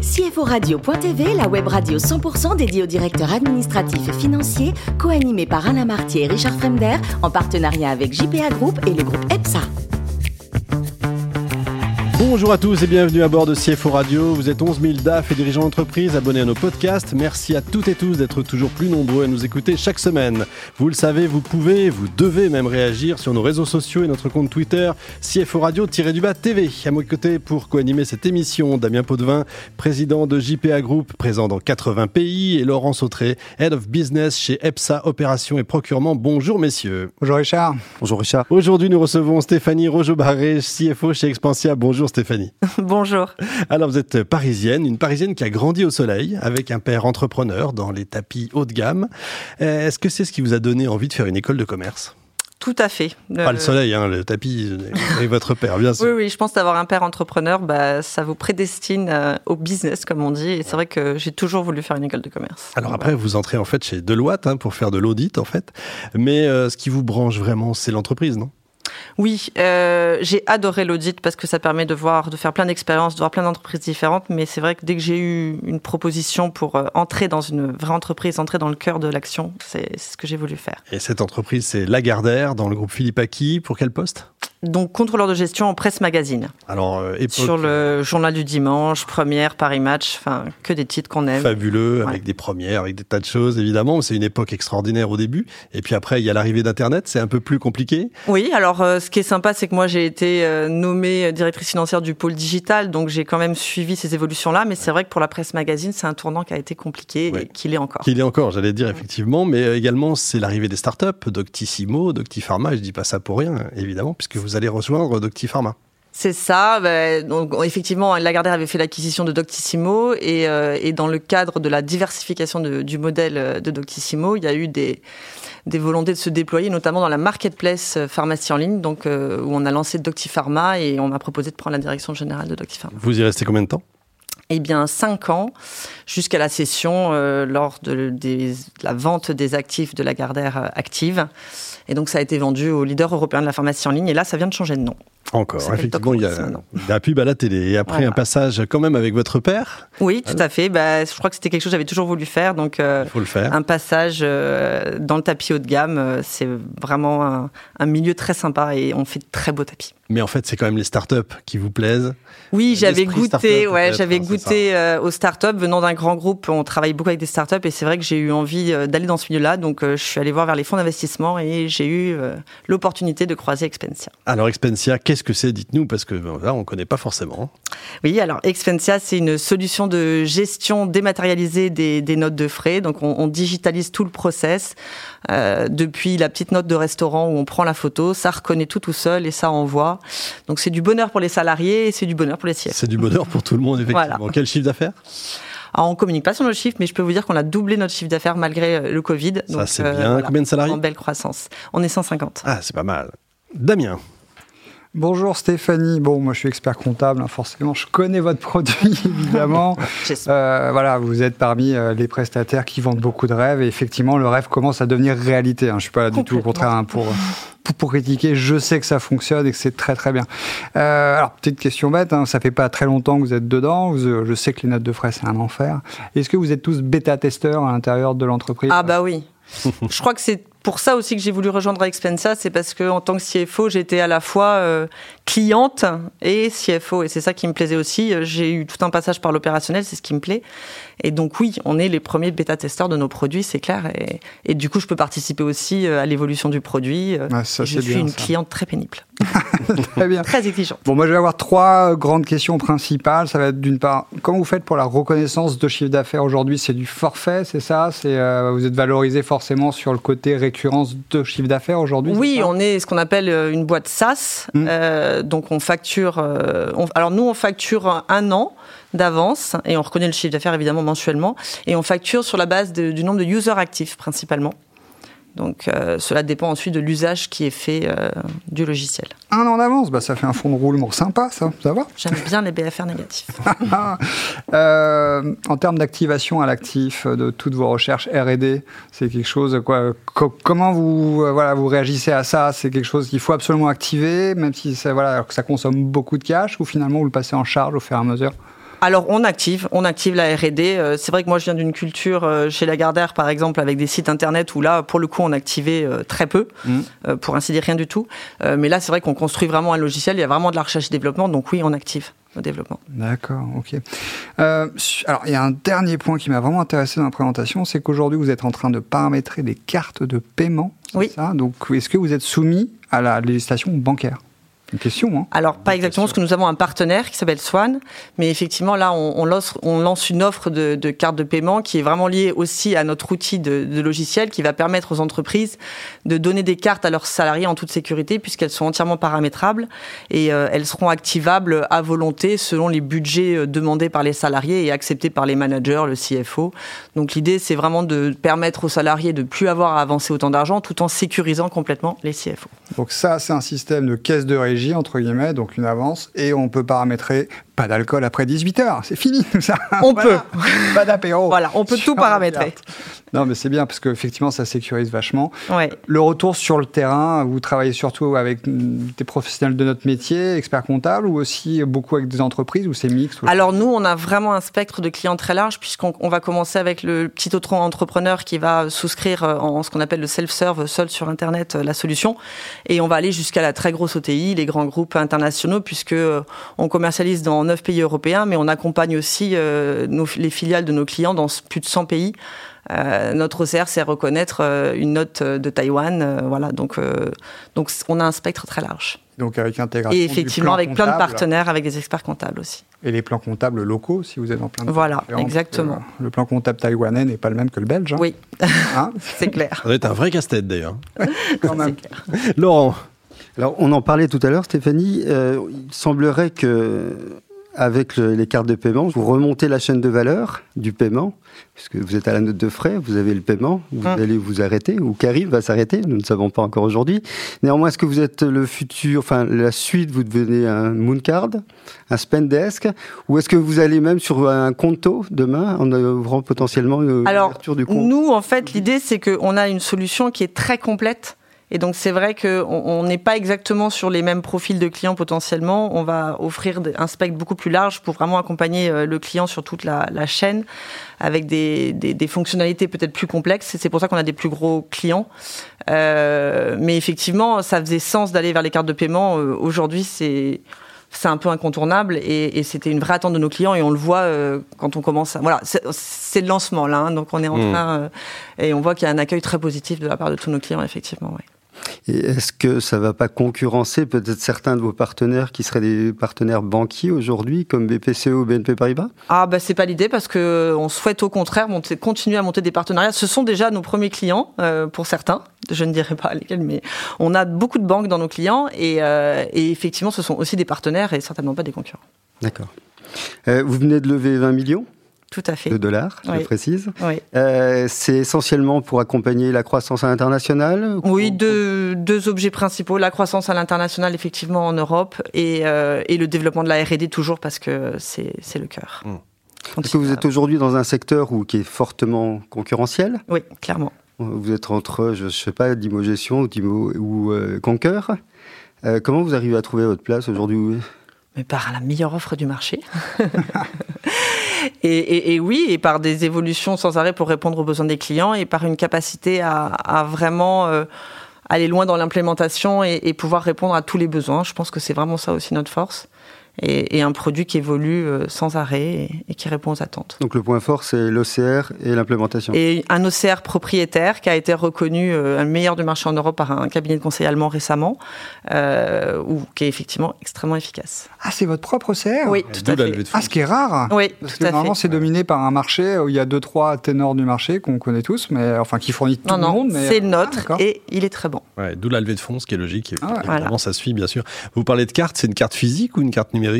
CFOradio.tv, la web radio 100% dédiée aux directeurs administratifs et financiers, co-animée par Alain Martier et Richard Fremder, en partenariat avec JPA Group et le groupe EPSA. Bonjour à tous et bienvenue à bord de CFO Radio. Vous êtes 11 000 DAF et dirigeants d'entreprise abonnés à nos podcasts. Merci à toutes et tous d'être toujours plus nombreux à nous écouter chaque semaine. Vous le savez, vous pouvez, vous devez même réagir sur nos réseaux sociaux et notre compte Twitter CFO Radio-TV. À mon côté pour co-animer cette émission, Damien Potvin, président de JPA Group, présent dans 80 pays, et Laurence Autret, Head of Business chez EPSA, Opérations et Procurement. Bonjour messieurs. Bonjour Richard. Bonjour Richard. Aujourd'hui nous recevons Stéphanie Rogeau-Barré, CFO chez Expensya. Bonjour Stéphanie. Bonjour. Alors vous êtes parisienne, une parisienne qui a grandi au soleil avec un père entrepreneur dans les tapis haut de gamme. Est-ce que c'est ce qui vous a donné envie de faire une école de commerce ? Tout à fait. Pas le soleil, hein, le tapis et votre père, bien sûr. Oui, je pense d'avoir un père entrepreneur, ça vous prédestine au business, comme on dit. Et c'est vrai que j'ai toujours voulu faire une école de commerce. Alors après, vous entrez en fait chez Deloitte pour faire de l'audit en fait. Mais ce qui vous branche vraiment, c'est l'entreprise, non ? Oui, j'ai adoré l'audit parce que ça permet de faire plein d'expériences, de voir plein d'entreprises différentes. Mais c'est vrai que dès que j'ai eu une proposition pour entrer dans une vraie entreprise, entrer dans le cœur de l'action, c'est ce que j'ai voulu faire. Et cette entreprise, c'est Lagardère, dans le groupe Philippe Aki. Pour quel poste ? Donc, contrôleur de gestion en presse magazine. Alors, sur le journal du dimanche, première, Paris Match, que des titres qu'on aime. Fabuleux, ouais. Avec des premières, avec des tas de choses, évidemment. C'est une époque extraordinaire au début. Et puis après, il y a l'arrivée d'Internet, c'est un peu plus compliqué. Oui, alors, ce qui est sympa, c'est que moi, j'ai été nommée directrice financière du pôle digital. Donc, j'ai quand même suivi ces évolutions-là. Mais c'est vrai que pour la presse magazine, c'est un tournant qui a été compliqué et qu'il est encore. Qu'il est encore, j'allais dire, effectivement. Mais également, c'est l'arrivée des startups, Doctissimo, Doctipharma. Je dis pas ça pour rien, évidemment, puisque vous allez rejoindre Doctipharma. C'est ça. Donc, effectivement, Lagardère avait fait l'acquisition de Doctissimo et dans le cadre de la diversification du modèle de Doctissimo, il y a eu des volontés de se déployer, notamment dans la marketplace pharmacie en ligne, donc, où on a lancé Doctipharma et on m'a proposé de prendre la direction générale de Doctipharma. Vous y restez combien de temps ? 5 ans, jusqu'à la cession lors de la vente des actifs de Lagardère Active. Et donc, ça a été vendu au leader européen de la pharmacie en ligne. Et là, ça vient de changer de nom. Encore, effectivement, il y a la pub à la télé. Et après, un passage quand même avec votre père. Oui, tout à fait. Je crois que c'était quelque chose que j'avais toujours voulu faire. Donc, il faut le faire. Un passage dans le tapis haut de gamme, c'est vraiment un milieu très sympa et on fait de très beaux tapis. Mais en fait, c'est quand même les startups qui vous plaisent. Oui, j'avais goûté aux startups. Venant d'un grand groupe, on travaille beaucoup avec des startups et c'est vrai que j'ai eu envie d'aller dans ce milieu-là. Donc, je suis allée voir vers les fonds d'investissement et j'ai eu l'opportunité de croiser Expensya. Alors, Expensya, qu'est-ce que c'est ? Dites-nous, parce que là, on ne connaît pas forcément. Oui, alors Expensya, c'est une solution de gestion dématérialisée des notes de frais. Donc, on digitalise tout le process. Depuis la petite note de restaurant où on prend la photo, ça reconnaît tout seul et ça envoie. Donc, c'est du bonheur pour les salariés et c'est du bonheur pour les CFO. C'est du bonheur pour tout le monde, effectivement. Voilà. Quel chiffre d'affaires ? Alors, on ne communique pas sur nos chiffres, mais je peux vous dire qu'on a doublé notre chiffre d'affaires malgré le Covid. Ça, donc, c'est bien. Voilà, combien de salariés ? En belle croissance. On est 150. Ah, c'est pas mal. Damien ? Bonjour Stéphanie. Bon, moi je suis expert comptable, forcément je connais votre produit évidemment. Voilà, vous êtes parmi les prestataires qui vendent beaucoup de rêves et effectivement le rêve commence à devenir réalité. Je suis pas là du tout au contraire pour critiquer. Je sais que ça fonctionne et que c'est très très bien. Alors petite question bête, ça fait pas très longtemps que vous êtes dedans. Je sais que les notes de frais c'est un enfer. Est-ce que vous êtes tous bêta-testeurs à l'intérieur de l'entreprise ? Ah bah oui. Je crois que c'est pour ça aussi que j'ai voulu rejoindre Expensya, c'est parce qu'en tant que CFO, j'étais à la fois cliente et CFO. Et c'est ça qui me plaisait aussi. J'ai eu tout un passage par l'opérationnel, c'est ce qui me plaît. Et donc oui, on est les premiers bêta-testeurs de nos produits, c'est clair. Et du coup, je peux participer aussi à l'évolution du produit. Je suis cliente très pénible. Très bien. Très exigeante. Bon, moi, je vais avoir 3 grandes questions principales. Ça va être d'une part, comment vous faites pour la reconnaissance de chiffre d'affaires aujourd'hui ? C'est du forfait, c'est ça ? Vous êtes valorisé forcément sur le côté récurrence de chiffre d'affaires aujourd'hui ? Oui, on est ce qu'on appelle une boîte SaaS. Donc, on facture... alors, nous, on facture un an d'avance et on reconnaît le chiffre d'affaires, évidemment, mensuellement. Et on facture sur la base du nombre de users actifs, principalement. Donc, cela dépend ensuite de l'usage qui est fait du logiciel. Un an d'avance, ça fait un fonds de roulement sympa, ça va ? J'aime bien les BFR négatifs. En termes d'activation à l'actif de toutes vos recherches R&D, c'est quelque chose, comment vous, vous réagissez à ça ? C'est quelque chose qu'il faut absolument activer, même si ça, alors que ça consomme beaucoup de cash, ou finalement vous le passez en charge au fur et à mesure ? Alors on active la R&D. C'est vrai que moi je viens d'une culture chez Lagardère par exemple avec des sites internet où là pour le coup on activait très peu, pour ainsi dire rien du tout. Mais là c'est vrai qu'on construit vraiment un logiciel, il y a vraiment de la recherche et développement, donc oui on active au développement. D'accord, ok. Alors, il y a un dernier point qui m'a vraiment intéressé dans la présentation, c'est qu'aujourd'hui, vous êtes en train de paramétrer des cartes de paiement, c'est oui. ça ? Donc, est-ce que vous êtes soumis à la législation bancaire ? Une question, hein ? Alors, pas exactement, parce que nous avons un partenaire qui s'appelle Swan, mais effectivement, là, on lance une offre de carte de paiement qui est vraiment liée aussi à notre outil de logiciel qui va permettre aux entreprises de donner des cartes à leurs salariés en toute sécurité puisqu'elles sont entièrement paramétrables et elles seront activables à volonté selon les budgets demandés par les salariés et acceptés par les managers, le CFO. Donc, l'idée, c'est vraiment de permettre aux salariés de ne plus avoir à avancer autant d'argent tout en sécurisant complètement les CFO. Donc ça, c'est un système de caisse de régie entre guillemets, donc une avance, et on peut paramétrer pas d'alcool après 18h, c'est fini tout ça. On voilà. peut. Pas d'apéro. Voilà, on peut tout paramétrer. Non mais c'est bien, parce qu'effectivement ça sécurise vachement. Ouais. Le retour sur le terrain, vous travaillez surtout avec des professionnels de notre métier, experts comptables, ou aussi beaucoup avec des entreprises, ou c'est mixte? Alors nous, on a vraiment un spectre de clients très large, puisqu'on va commencer avec le petit autre entrepreneur qui va souscrire en ce qu'on appelle le self-serve, seul sur Internet, la solution, et on va aller jusqu'à la très grosse OTI, les grands groupes internationaux, puisque on commercialise dans 9 pays européens, mais on accompagne aussi les filiales de nos clients dans plus de 100 pays. Notre OCR, c'est reconnaître une note de Taïwan. Voilà, donc on a un spectre très large. Donc avec intégration. Et effectivement, avec plein de partenaires, avec des experts comptables aussi. Et les plans comptables locaux, si vous êtes en plein de. Voilà, exactement. Le plan comptable taïwanais n'est pas le même que le belge. Hein. Oui, hein c'est clair. Ça doit être un vrai casse-tête d'ailleurs. Quand même. C'est clair. Laurent. Alors, on en parlait tout à l'heure, Stéphanie. Il semblerait que. Avec les cartes de paiement, vous remontez la chaîne de valeur du paiement, puisque vous êtes à la note de frais, vous avez le paiement, vous allez vous arrêter, ou Karim va s'arrêter, nous ne savons pas encore aujourd'hui. Néanmoins, est-ce que vous êtes le futur, enfin la suite, vous devenez un Mooncard, un Spendesk, ou est-ce que vous allez même sur un Conto demain, en ouvrant potentiellement l'ouverture du compte ? Alors, nous, en fait, l'idée, c'est qu'on a une solution qui est très complète. Et donc, c'est vrai qu'on n'est pas exactement sur les mêmes profils de clients potentiellement. On va offrir un spectre beaucoup plus large pour vraiment accompagner le client sur toute la chaîne avec des fonctionnalités peut-être plus complexes. Et c'est pour ça qu'on a des plus gros clients. Mais effectivement, ça faisait sens d'aller vers les cartes de paiement. Aujourd'hui, c'est un peu incontournable et c'était une vraie attente de nos clients et on le voit quand on commence à... Voilà, c'est le lancement là, hein, donc on est en train et on voit qu'il y a un accueil très positif de la part de tous nos clients, effectivement, oui. Et est-ce que ça ne va pas concurrencer peut-être certains de vos partenaires qui seraient des partenaires banquiers aujourd'hui, comme BPCE ou BNP Paribas ? Ah bah c'est pas l'idée, parce qu'on souhaite au contraire continuer à monter des partenariats. Ce sont déjà nos premiers clients, pour certains, je ne dirais pas lesquels, mais on a beaucoup de banques dans nos clients et effectivement ce sont aussi des partenaires et certainement pas des concurrents. D'accord. Vous venez de lever 20 millions ? Tout à fait. $2, oui. Je précise. Oui. C'est essentiellement pour accompagner la croissance à l'international ? Oui, deux objets principaux. La croissance à l'international, effectivement, en Europe, et le développement de la R&D, toujours, parce que c'est le cœur. Parce que vous êtes aujourd'hui dans un secteur qui est fortement concurrentiel ? Oui, clairement. Vous êtes entre, je ne sais pas, Dimo Gestion ou Conquer. Comment vous arrivez à trouver votre place aujourd'hui ? Mais par la meilleure offre du marché. Et oui, et par des évolutions sans arrêt pour répondre aux besoins des clients et par une capacité à vraiment aller loin dans l'implémentation et pouvoir répondre à tous les besoins. Je pense que c'est vraiment ça aussi notre force. Et un produit qui évolue sans arrêt et qui répond aux attentes. Donc le point fort, c'est l'OCR et l'implémentation. Et un OCR propriétaire qui a été reconnu le meilleur du marché en Europe par un cabinet de conseil allemand récemment, qui est effectivement extrêmement efficace. Ah, c'est votre propre OCR ? Oui, tout à fait. Ce qui est rare. Oui, parce que normalement, c'est dominé par un marché où il y a 2-3 ténors du marché qu'on connaît tous, mais enfin qui fournit tout le monde. Mais... c'est le nôtre et il est très bon. Ouais, d'où la levée de fonds, ce qui est logique. Évidemment, ça suit, bien sûr. Vous parlez de cartes, c'est une carte physique ou une carte numérique ?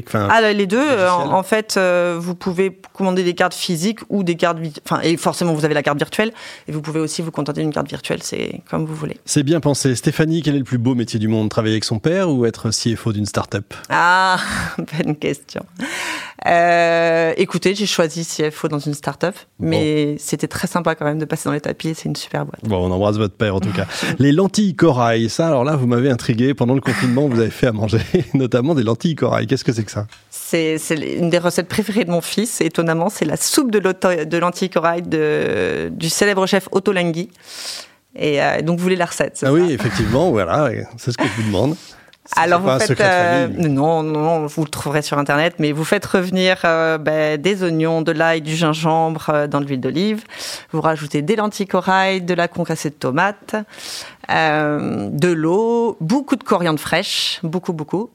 Les deux. En fait, vous pouvez commander des cartes physiques ou des cartes... et forcément, vous avez la carte virtuelle. Et vous pouvez aussi vous contenter d'une carte virtuelle. C'est comme vous voulez. C'est bien pensé. Stéphanie, quel est le plus beau métier du monde ? Travailler avec son père ou être CFO d'une start-up ? Ah, bonne question. Écoutez, j'ai choisi CFO dans une start-up, mais c'était très sympa quand même de passer dans les tapis, c'est une super boîte. Bon, on embrasse votre père en tout cas. Les lentilles corail, ça alors là, vous m'avez intrigué. Pendant le confinement, vous avez fait à manger notamment des lentilles corail. Qu'est-ce que c'est que ça ? C'est une des recettes préférées de mon fils, étonnamment, c'est la soupe de lentilles corail du célèbre chef Otto Lenghi. Et donc, vous voulez la recette, c'est ça ? Ah oui, effectivement, voilà, c'est ce que je vous demande. Alors vous faites non, vous le trouverez sur internet, mais vous faites revenir des oignons, de l'ail, du gingembre dans de l'huile d'olive. Vous rajoutez des lentilles corail, de la concassée de tomates, de l'eau, beaucoup de coriandre fraîche, beaucoup.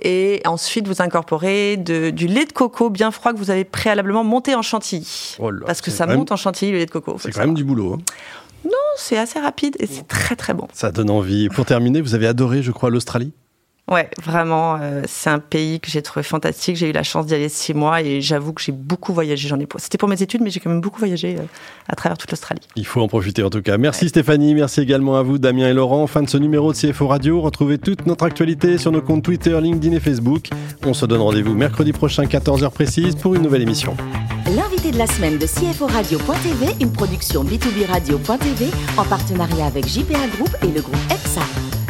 Et ensuite, vous incorporez du lait de coco bien froid que vous avez préalablement monté en chantilly, parce que ça monte en chantilly le lait de coco. C'est quand même du boulot. Hein. Non, c'est assez rapide et c'est très très bon. Ça donne envie. Et pour terminer, vous avez adoré, je crois, l'Australie ? Ouais, vraiment, c'est un pays que j'ai trouvé fantastique. J'ai eu la chance d'y aller 6 mois et j'avoue que j'ai beaucoup voyagé. C'était pour mes études, mais j'ai quand même beaucoup voyagé à travers toute l'Australie. Il faut en profiter en tout cas. Merci Stéphanie, merci également à vous Damien et Laurent. Fin de ce numéro de CFO Radio. Retrouvez toute notre actualité sur nos comptes Twitter, LinkedIn et Facebook. On se donne rendez-vous mercredi prochain, 14h précise, pour une nouvelle émission. L'invité de la semaine de CFOradio.tv, une production B2B Radio.tv en partenariat avec JPA Group et le groupe EPSA.